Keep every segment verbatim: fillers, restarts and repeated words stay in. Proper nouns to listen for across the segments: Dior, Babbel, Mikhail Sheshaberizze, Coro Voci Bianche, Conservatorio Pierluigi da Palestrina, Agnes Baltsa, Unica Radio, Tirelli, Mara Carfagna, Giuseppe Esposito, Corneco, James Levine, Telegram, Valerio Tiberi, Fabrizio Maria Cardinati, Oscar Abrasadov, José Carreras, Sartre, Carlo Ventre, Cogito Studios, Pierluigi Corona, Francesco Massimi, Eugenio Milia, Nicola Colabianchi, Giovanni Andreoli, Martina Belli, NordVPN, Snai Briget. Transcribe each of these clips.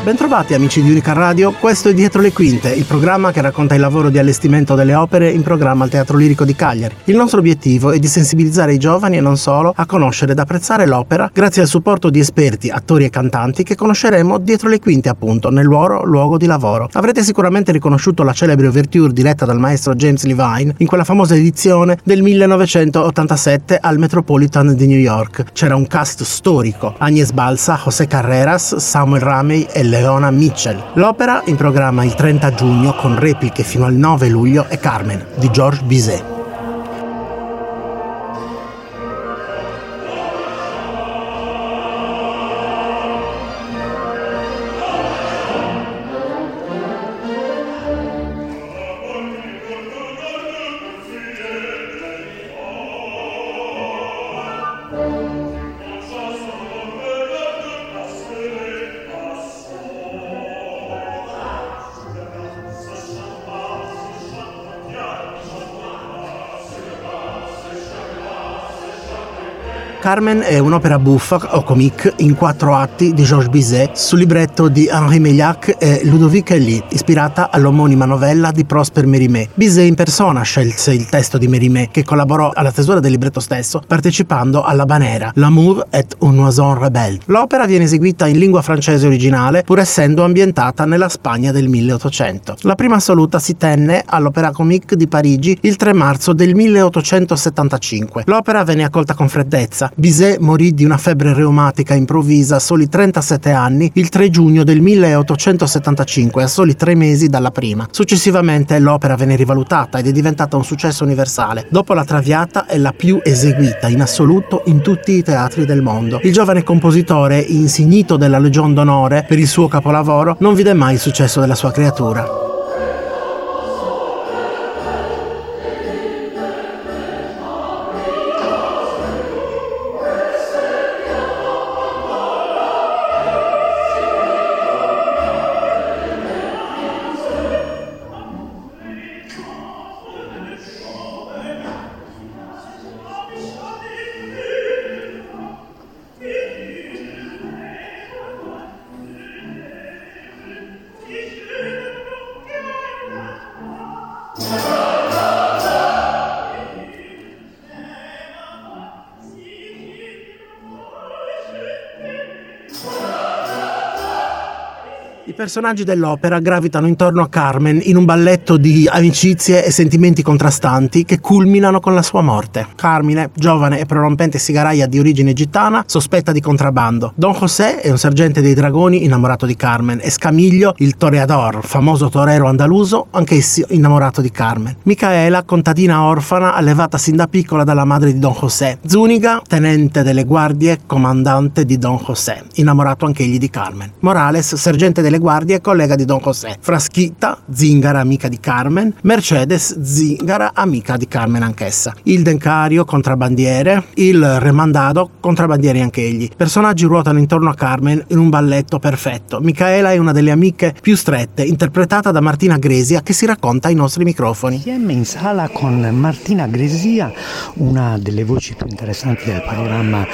Bentrovati amici di Unica Radio, questo è Dietro le Quinte, il programma che racconta il lavoro di allestimento delle opere in programma al Teatro Lirico di Cagliari. Il nostro obiettivo è di sensibilizzare i giovani e non solo a conoscere ed apprezzare l'opera grazie al supporto di esperti, attori e cantanti che conosceremo dietro le quinte appunto, nel loro luogo di lavoro. Avrete sicuramente riconosciuto la celebre ouverture diretta dal maestro James Levine in quella famosa edizione del millenovecentottantasette al Metropolitan di New York. C'era un cast storico, Agnes Baltsa, José Carreras, Samuel Ramey e Le Leona Mitchell. L'opera in programma il trenta giugno con repliche fino al nove luglio è Carmen di Georges Bizet. Carmen è un'opera buffa o comique in quattro atti di Georges Bizet sul libretto di Henri Meilhac e Ludovic Halévy, ispirata all'omonima novella di Prosper Mérimée. Bizet in persona scelse il testo di Mérimée, che collaborò alla stesura del libretto stesso partecipando alla Habanera, L'amour est un oison rebelle. L'opera viene eseguita in lingua francese originale, pur essendo ambientata nella Spagna del milleottocento. La prima assoluta si tenne all'Opéra Comique di Parigi il tre marzo del milleottocentosettantacinque. L'opera venne accolta con freddezza. Bizet morì di una febbre reumatica improvvisa a soli trentasette anni il tre giugno del milleottocentosettantacinque, a soli tre mesi dalla prima. Successivamente l'opera venne rivalutata ed è diventata un successo universale. Dopo la Traviata è la più eseguita in assoluto in tutti i teatri del mondo. Il giovane compositore, insignito della Legion d'onore per il suo capolavoro, non vide mai il successo della sua creatura. I personaggi dell'opera gravitano intorno a Carmen in un balletto di amicizie e sentimenti contrastanti che culminano con la sua morte. Carmine, giovane e prorompente sigaraia di origine gitana, sospetta di contrabbando. Don José è un sergente dei dragoni innamorato di Carmen e Scamiglio, il toreador, famoso torero andaluso, anch'essi innamorato di Carmen. Micaela, contadina orfana, allevata sin da piccola dalla madre di Don José. Zuniga, tenente delle guardie, comandante di Don José, innamorato anch'egli di Carmen. Morales, sergente delle guardie Guardia e collega di Don José. Fraschita, zingara amica di Carmen. Mercedes, zingara amica di Carmen anch'essa. Il Dencario, contrabbandiere. Il Remandado, contrabbandieri anch'egli. Personaggi ruotano intorno a Carmen in un balletto perfetto. Micaela è una delle amiche più strette, interpretata da Martina Grixia, che si racconta ai nostri microfoni. Siamo in sala con Martina Grixia, una delle voci più interessanti del panorama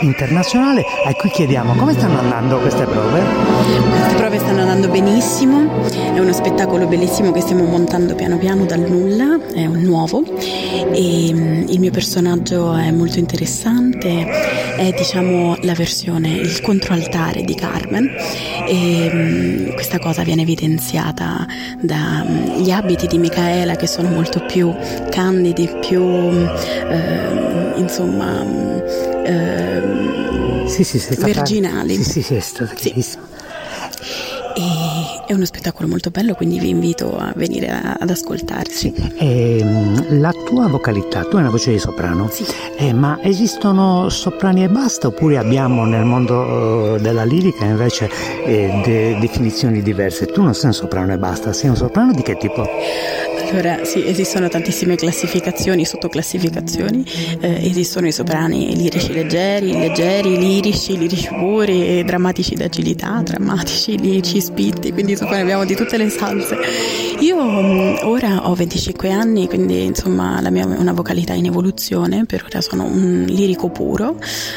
internazionale, a cui chiediamo come stanno andando queste prove. Queste prove stanno andando benissimo, è uno spettacolo bellissimo che stiamo montando piano piano dal nulla, è un nuovo e il mio personaggio è molto interessante, è diciamo la versione, il controaltare di Carmen e questa cosa viene evidenziata dagli abiti di Micaela che sono molto più candidi, più eh, insomma eh, sì, sì, virginali. Sì, sì, è stato chiarissimo. Sì. e è uno spettacolo molto bello, quindi vi invito a venire a, ad ascoltarci. Sì. Eh, la tua vocalità, tu hai una voce di soprano, sì. eh, ma esistono soprani e basta, oppure abbiamo nel mondo della lirica invece eh, de- definizioni diverse? Tu non sei un soprano e basta, sei un soprano di che tipo? Allora, sì, esistono tantissime classificazioni, sottoclassificazioni, eh, esistono i soprani lirici leggeri, leggeri, lirici, lirici puri, drammatici d'agilità, drammatici, lirici, spitti, quindi soprani abbiamo di tutte le salse. Io mh, ora ho venticinque anni, quindi insomma la mia è una vocalità in evoluzione, per ora sono un lirico puro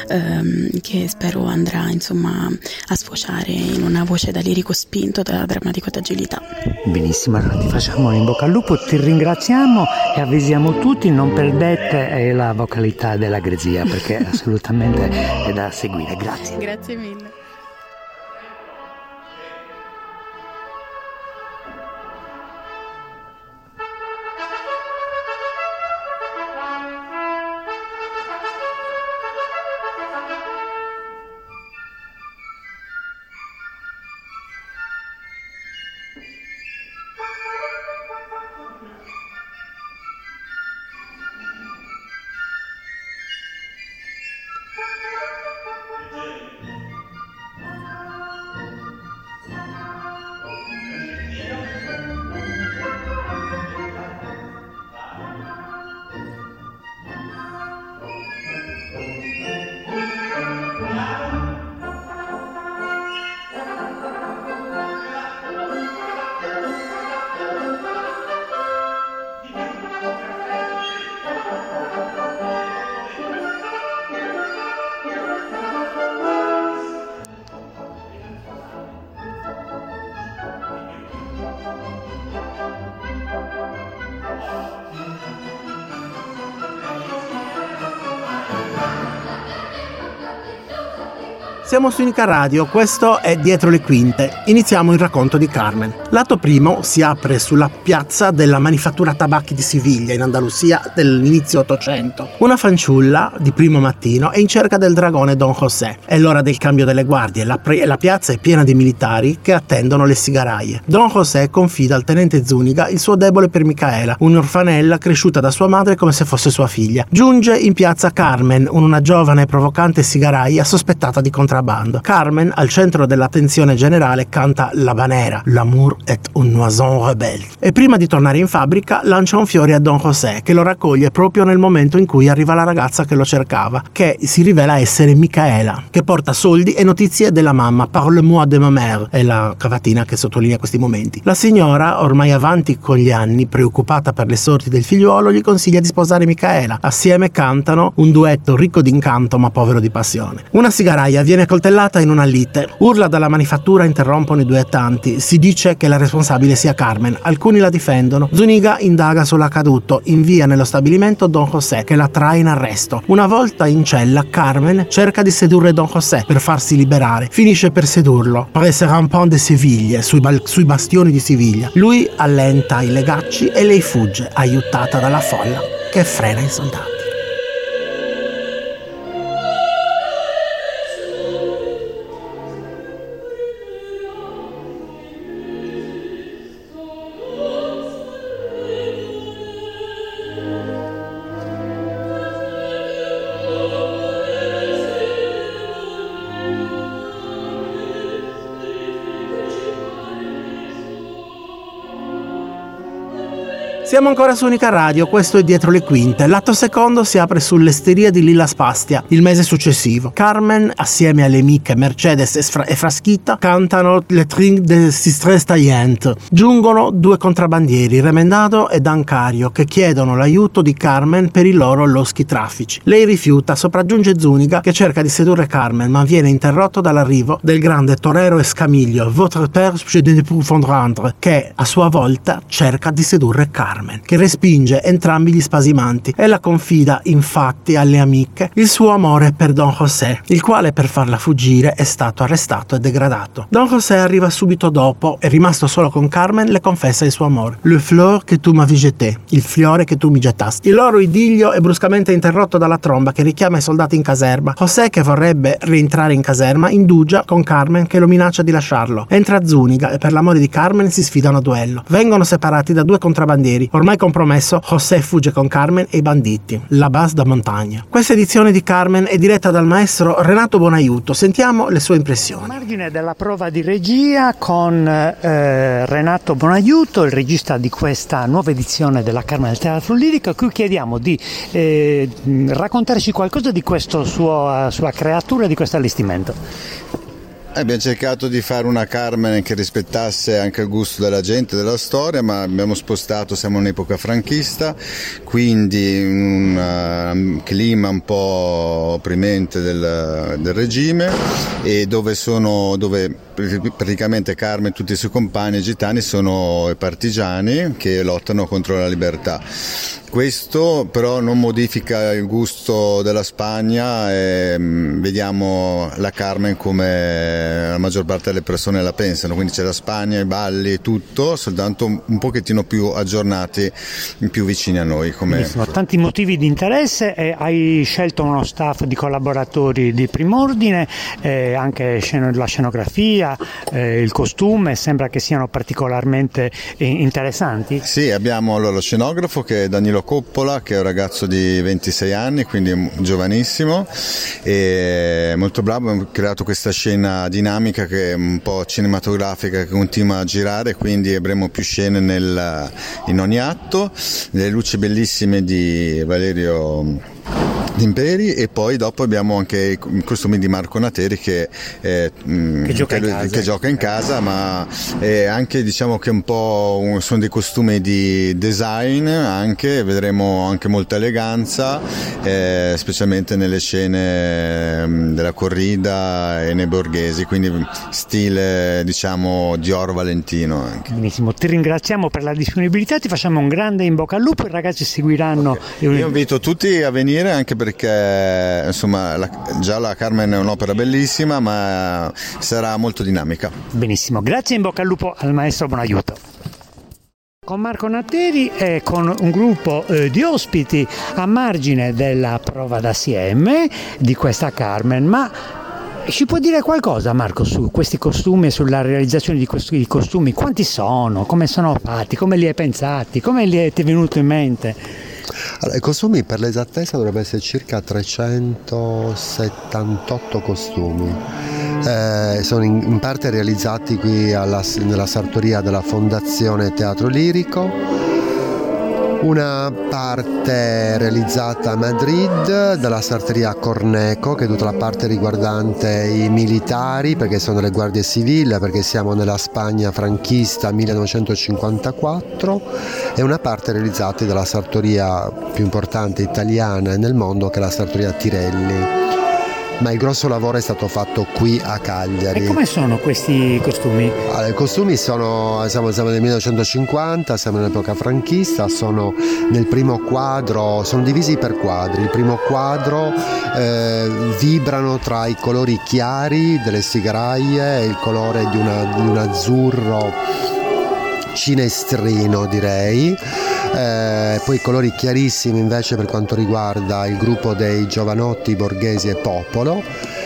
ehm, che spero andrà insomma a sfociare in una voce da lirico spinto, da drammatico d'agilità. Benissimo, allora ti facciamo in bocca al lupo. Ti ringraziamo e avvisiamo tutti, non perdete la vocalità della Grixia perché assolutamente è da seguire. Grazie. Grazie mille. Siamo su Unica Radio, questo è Dietro le Quinte. Iniziamo il racconto di Carmen. L'atto primo si apre sulla piazza della Manifattura Tabacchi di Siviglia, in Andalusia, dell'inizio Ottocento. Una fanciulla di primo mattino è in cerca del dragone Don José. È l'ora del cambio delle guardie, la, pre- la piazza è piena di militari che attendono le sigaraie. Don José confida al tenente Zuniga il suo debole per Micaela, un'orfanella cresciuta da sua madre come se fosse sua figlia. Giunge in piazza Carmen, una giovane e provocante sigaraia sospettata di contrabbando. Bando. Carmen, al centro dell'attenzione generale, canta l'Habanera, l'amour est un oison rebelle, e prima di tornare in fabbrica lancia un fiore a Don José, che lo raccoglie proprio nel momento in cui arriva la ragazza che lo cercava, che si rivela essere Micaela, che porta soldi e notizie della mamma. Parle-moi de ma mère è la cavatina che sottolinea questi momenti. La signora, ormai avanti con gli anni, preoccupata per le sorti del figliuolo, gli consiglia di sposare Micaela. Assieme cantano un duetto ricco d'incanto ma povero di passione. Una sigaraia viene coltellata in una lite. Urla dalla manifattura interrompono i duettanti. Si dice che la responsabile sia Carmen. Alcuni la difendono. Zuniga indaga sull'accaduto. Invia nello stabilimento Don José, che la trae in arresto. Una volta in cella, Carmen cerca di sedurre Don José per farsi liberare. Finisce per sedurlo. Près un rampant de Siviglia, sui, bal- sui bastioni di Siviglia. Lui allenta i legacci e lei fugge, aiutata dalla folla che frena i soldati. Siamo ancora su Unica Radio, questo è Dietro le Quinte. L'atto secondo si apre sull'esteria di Lilla Spastia, il mese successivo. Carmen, assieme alle amiche Mercedes e, Fra- e Fraschita, cantano Le Tring de Sistres Taillante. Giungono due contrabbandieri, Remendado e Dancario, che chiedono l'aiuto di Carmen per i loro loschi traffici. Lei rifiuta, sopraggiunge Zuniga, che cerca di sedurre Carmen, ma viene interrotto dall'arrivo del grande torero Escamiglio, Votre Père, je ne peux fondre, che a sua volta cerca di sedurre Carmen. Carmen, che respinge entrambi gli spasimanti. Ella confida infatti alle amiche il suo amore per Don José, il quale per farla fuggire è stato arrestato e degradato. Don José arriva subito dopo e, rimasto solo con Carmen, le confessa il suo amore. Le fleur que tu m'avais jeté, il fiore che tu mi gettasti. Il loro idillio è bruscamente interrotto dalla tromba che richiama i soldati in caserma. José, che vorrebbe rientrare in caserma, indugia con Carmen che lo minaccia di lasciarlo. Entra Zuniga e per l'amore di Carmen si sfidano a duello. Vengono separati da due contrabbandieri. Ormai compromesso, José fugge con Carmen e i banditi. La base da montagna. Questa edizione di Carmen è diretta dal maestro Renato Bonaiuto. Sentiamo le sue impressioni. A margine della prova di regia con eh, Renato Bonaiuto, il regista di questa nuova edizione della Carmen del Teatro Lirico, a cui chiediamo di eh, raccontarci qualcosa di questa sua, sua creatura, di questo allestimento. Abbiamo cercato di fare una Carmen che rispettasse anche il gusto della gente, della storia, ma abbiamo spostato, siamo in un'epoca franchista, quindi in un clima un po' opprimente del, del regime, e dove sono dove praticamente Carmen e tutti i suoi compagni gitani sono i partigiani che lottano contro la libertà. Questo però non modifica il gusto della Spagna e vediamo la Carmen come la maggior parte delle persone la pensano, quindi c'è la Spagna, i balli, tutto, soltanto un pochettino più aggiornati, più vicini a noi. Come... Tanti motivi di interesse, eh, hai scelto uno staff di collaboratori di prim'ordine, eh, anche scen- la scenografia, eh, il costume, sembra che siano particolarmente eh, interessanti. Sì, abbiamo allora lo scenografo che è Danilo Coppola, che è un ragazzo di ventisei anni, quindi giovanissimo e molto bravo. Abbiamo creato questa scena dinamica che è un po' cinematografica, che continua a girare, quindi avremo più scene nel, in ogni atto. Le luci bellissime di Valerio Imperi, e poi dopo abbiamo anche i costumi di Marco Nateri che, eh, che, gioca, che, in che gioca in casa, ma eh, anche diciamo che un po' un, sono dei costumi di design, anche vedremo anche molta eleganza, eh, specialmente nelle scene della corrida e nei borghesi, quindi stile diciamo Dior Valentino anche. Benissimo, ti ringraziamo per la disponibilità, ti facciamo un grande in bocca al lupo, i ragazzi seguiranno. Okay. Io invito tutti a venire, anche perché insomma la, già la Carmen è un'opera bellissima, ma sarà molto dinamica. Benissimo, grazie, in bocca al lupo al maestro Bonaiuto. Con Marco Nateri e con un gruppo eh, di ospiti a margine della prova d'assieme di questa Carmen, ma ci può dire qualcosa Marco su questi costumi, sulla realizzazione di questi costumi? Quanti sono? Come sono fatti? Come li hai pensati? Come li ti è venuto in mente? Allora, i costumi per l'esattezza dovrebbero essere circa trecentosettantotto costumi, eh, sono in, in parte realizzati qui alla, nella sartoria della Fondazione Teatro Lirico, una parte realizzata a Madrid dalla sartoria Corneco, che è tutta la parte riguardante i militari, perché sono le guardie civili, perché siamo nella Spagna franchista millenovecentocinquantaquattro, e una parte realizzata dalla sartoria più importante italiana e nel mondo, che è la sartoria Tirelli. Ma il grosso lavoro è stato fatto qui a Cagliari. E come sono questi costumi? Allora, i costumi sono, siamo, siamo nel millenovecentocinquanta, siamo nell'epoca franchista, sono nel primo quadro, sono divisi per quadri. Il primo quadro eh, vibrano tra i colori chiari delle sigaraie e il colore di, una, di un azzurro cinestrino, direi. Eh, poi colori chiarissimi invece per quanto riguarda il gruppo dei giovanotti, borghesi e popolo,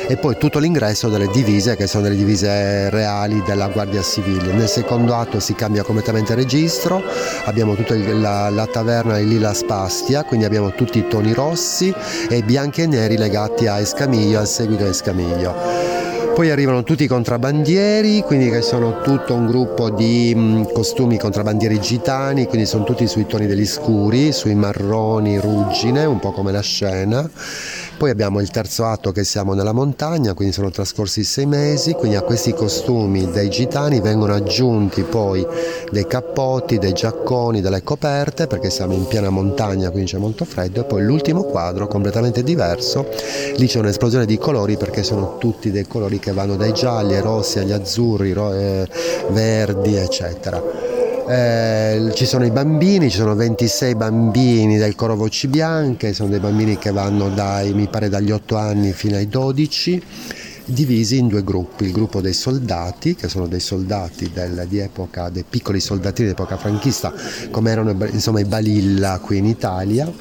e poi tutto l'ingresso delle divise, che sono delle divise reali della Guardia Civile. Nel secondo atto si cambia completamente registro, abbiamo tutta la, la taverna in lila spastia, quindi abbiamo tutti i toni rossi e bianchi e neri legati a Escamillo, al seguito a Escamillo. Poi arrivano tutti i contrabbandieri, quindi che sono tutto un gruppo di mh, costumi contrabbandieri gitani, quindi sono tutti sui toni degli scuri, sui marroni, ruggine, un po' come la scena. Poi abbiamo il terzo atto, che siamo nella montagna, quindi sono trascorsi sei mesi, quindi a questi costumi dei gitani vengono aggiunti poi dei cappotti, dei giacconi, delle coperte, perché siamo in piena montagna, quindi c'è molto freddo. E poi l'ultimo quadro, completamente diverso, lì c'è un'esplosione di colori, perché sono tutti dei colori che vanno dai gialli ai rossi agli azzurri, ro- eh, verdi eccetera. eh, ci sono i bambini, ci sono ventisei bambini del Coro Voci Bianche, sono dei bambini che vanno dai, mi pare dagli otto anni fino ai dodici, divisi in due gruppi, il gruppo dei soldati, che sono dei soldati del, di epoca, dei piccoli soldatini d'epoca franchista, come erano insomma i Balilla qui in Italia,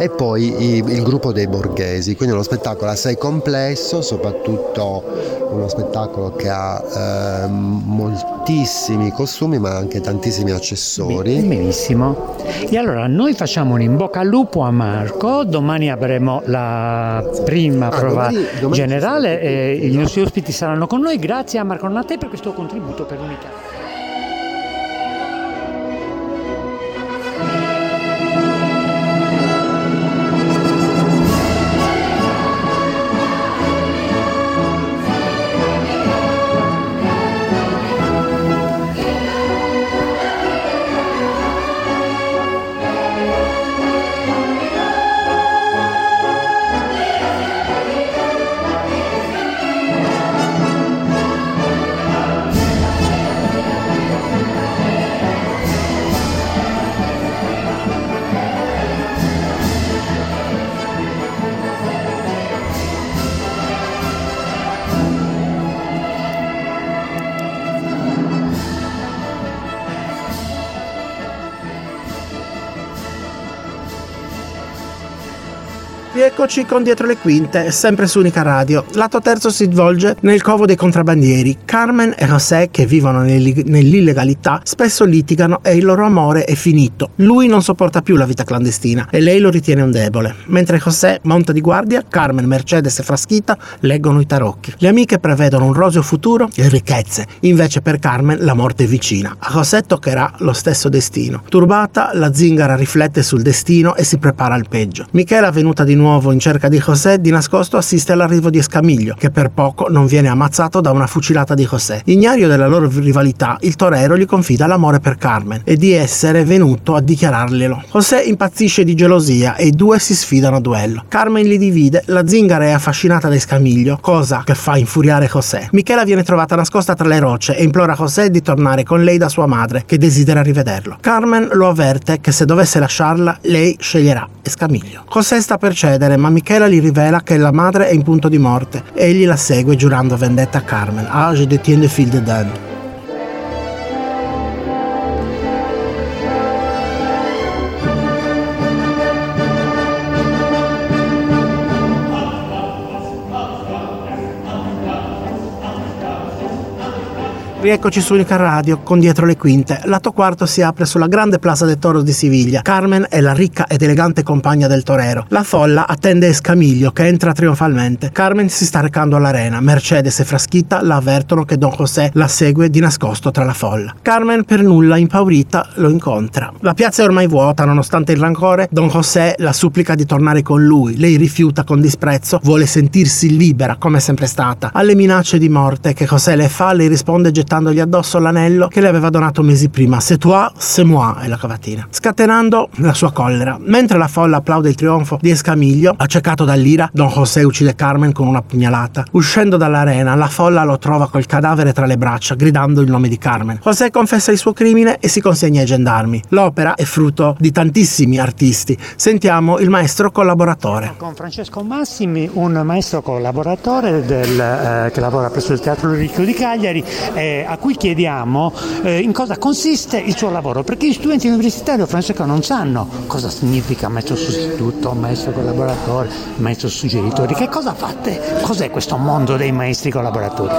e poi il gruppo dei borghesi, quindi uno spettacolo assai complesso, soprattutto uno spettacolo che ha eh, moltissimi costumi ma anche tantissimi accessori. Benissimo, e allora noi facciamo un in bocca al lupo a Marco, domani avremo la prima ah, prova domani, domani generale e i nostri ospiti saranno con noi. Grazie a Marco Nateri per questo contributo per l'Unica. Eccoci con Dietro le Quinte, sempre su Unica Radio. L'atto terzo si svolge nel covo dei contrabbandieri. Carmen e José, che vivono nell'illegalità, spesso litigano e il loro amore è finito. Lui non sopporta più la vita clandestina e lei lo ritiene un debole. Mentre José monta di guardia, Carmen, Mercedes e Fraschita leggono i tarocchi. Le amiche prevedono un roseo futuro e ricchezze, invece per Carmen la morte è vicina. A José toccherà lo stesso destino. Turbata, la zingara riflette sul destino e si prepara al peggio. Michela, venuta di nuovo in cerca di José, di nascosto assiste all'arrivo di Escamiglio, che per poco non viene ammazzato da una fucilata di José. Ignario della loro rivalità, il torero gli confida l'amore per Carmen e di essere venuto a dichiararglielo. José impazzisce di gelosia e i due si sfidano a duello. Carmen li divide, la zingara è affascinata da Escamiglio, cosa che fa infuriare José. Michela viene trovata nascosta tra le rocce e implora José di tornare con lei da sua madre, che desidera rivederlo. Carmen lo avverte che se dovesse lasciarla, lei sceglierà Escamiglio. José sta per cedere, ma Michela gli rivela che la madre è in punto di morte. Egli la segue giurando vendetta a Carmen. Ah, je détiens le fil de Dan. Rieccoci su Unica Radio con Dietro le Quinte. L'atto quarto si apre sulla grande Plaza de Toros di Siviglia. Carmen è la ricca ed elegante compagna del torero. La folla attende Escamiglio, che entra trionfalmente. Carmen si sta recando all'arena. Mercedes e Fraschita la avvertono che Don José la segue di nascosto tra la folla. Carmen, per nulla impaurita, lo incontra. La piazza è ormai vuota, nonostante il rancore. Don José la supplica di tornare con lui. Lei rifiuta con disprezzo, vuole sentirsi libera come è sempre stata. Alle minacce di morte che José le fa, lei risponde gettando gettandogli addosso l'anello che le aveva donato mesi prima. C'est toi, c'est moi, è la cavatina, scatenando la sua collera. Mentre la folla applaude il trionfo di Escamiglio, accecato dall'ira, Don José uccide Carmen con una pugnalata. Uscendo dall'arena, la folla lo trova col cadavere tra le braccia, gridando il nome di Carmen. José confessa il suo crimine e si consegna ai gendarmi. L'opera è frutto di tantissimi artisti. Sentiamo il maestro collaboratore. Con Francesco Massimi, un maestro collaboratore del, eh, che lavora presso il Teatro Lirico di Cagliari, eh, a cui chiediamo eh, in cosa consiste il suo lavoro, perché gli studenti universitari, Francesco, non sanno cosa significa maestro sostituto, maestro collaboratore, maestro suggeritore. Che cosa fate? Cos'è questo mondo dei maestri collaboratori?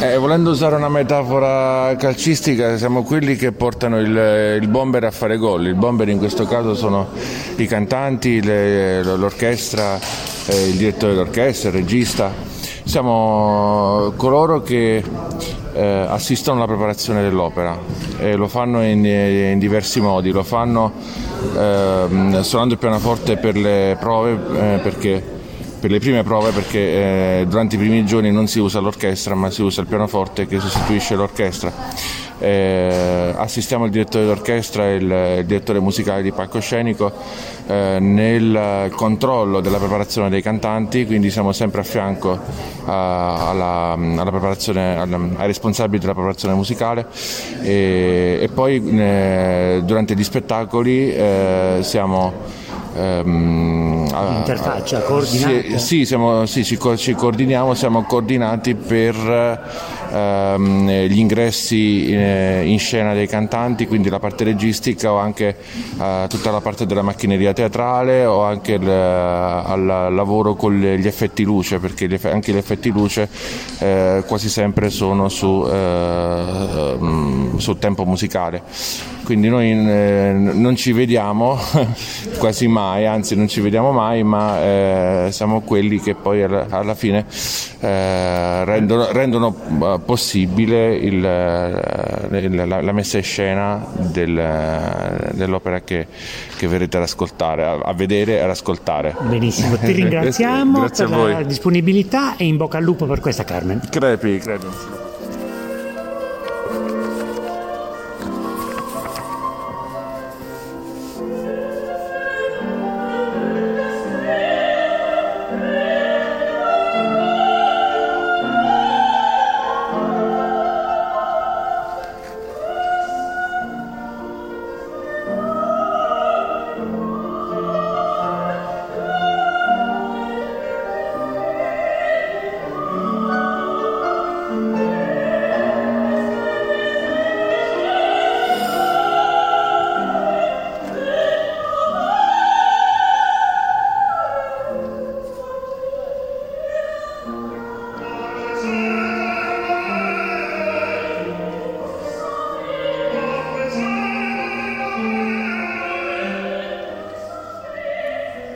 Eh, volendo usare una metafora calcistica, siamo quelli che portano il, il bomber a fare gol. Il bomber in questo caso sono i cantanti, le, l'orchestra, eh, il direttore d'orchestra, il regista. Siamo coloro che Eh, assistono alla preparazione dell'opera e lo fanno in, in diversi modi, lo fanno ehm, suonando il pianoforte per le prove, eh, perché, per le prime prove perché eh, durante i primi giorni non si usa l'orchestra ma si usa il pianoforte che sostituisce l'orchestra. eh, assistiamo il direttore d'orchestra e il, il direttore musicale di palcoscenico eh, nel controllo della preparazione dei cantanti, quindi siamo sempre a fianco eh, alla, alla preparazione, alla, ai responsabili della preparazione musicale e, e poi eh, durante gli spettacoli eh, siamo Ehm, interfaccia, coordinata? Sì, sì, siamo, sì ci, ci coordiniamo, siamo coordinati per ehm, gli ingressi in, in scena dei cantanti, quindi la parte registica o anche eh, tutta la parte della macchineria teatrale o anche il al lavoro con gli effetti luce, perché gli, anche gli effetti luce eh, quasi sempre sono su, eh, su tempo musicale, quindi noi eh, non ci vediamo quasi mai. Anzi, non ci vediamo mai, ma eh, siamo quelli che poi alla fine eh, rendono, rendono possibile il, la, la messa in scena del, dell'opera che, che verrete ad ascoltare, a, a vedere e ad ascoltare. Benissimo, ti ringraziamo per la voi. disponibilità e in bocca al lupo per questa, Carmen. Crepi, crepi.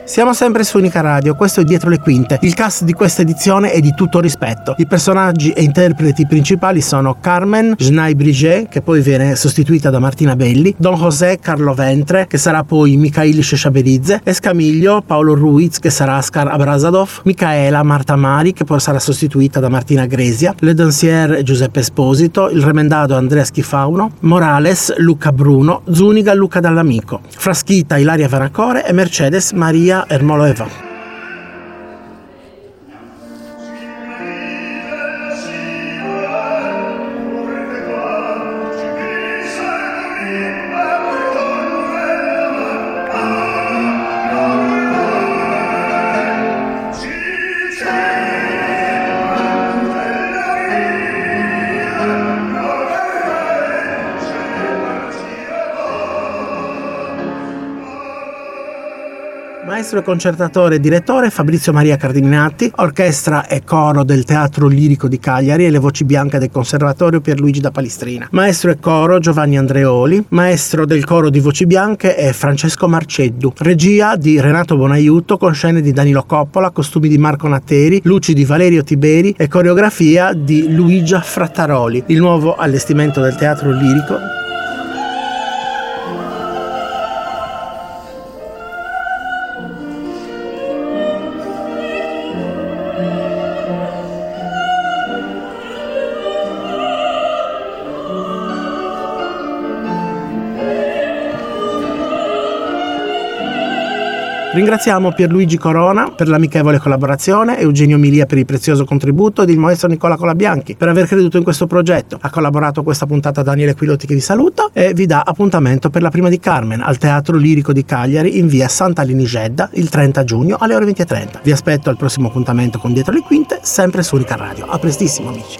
Siamo sempre su Unica Radio, questo è Dietro le Quinte. Il cast di questa edizione è di tutto rispetto. I personaggi e interpreti principali sono Carmen, Snai Briget, che poi viene sostituita da Martina Belli, Don José, Carlo Ventre, che sarà poi Mikhail Sheshaberizze, Escamiglio, Paolo Ruiz, che sarà Oscar Abrasadov, Micaela, Marta Mari, che poi sarà sostituita da Martina Grixia, Le Dansiere, Giuseppe Esposito, Il Remendado, Andrea Schi, Morales, Luca Bruno, Zuniga, Luca Dall'Amico, Fraschita, Ilaria Vanacore e Mercedes, Maria Ermolo Eva. Maestro concertatore e direttore Fabrizio Maria Cardinati, orchestra e coro del Teatro Lirico di Cagliari e le voci bianche del Conservatorio Pierluigi da Palestrina. Maestro e coro Giovanni Andreoli, maestro del coro di voci bianche è Francesco Marceddu. Regia di Renato Bonaiuto con scene di Danilo Coppola, costumi di Marco Nateri, luci di Valerio Tiberi e coreografia di Luigia Frattaroli. Il nuovo allestimento del Teatro Lirico . Ringraziamo Pierluigi Corona per l'amichevole collaborazione, Eugenio Milia per il prezioso contributo ed il maestro Nicola Colabianchi per aver creduto in questo progetto. Ha collaborato a questa puntata Daniele Quilotti, che vi saluta e vi dà appuntamento per la prima di Carmen al Teatro Lirico di Cagliari in via Santa Linigedda il trenta giugno alle ore venti e trenta. Vi aspetto al prossimo appuntamento con Dietro le Quinte, sempre su Unica Radio. A prestissimo, amici.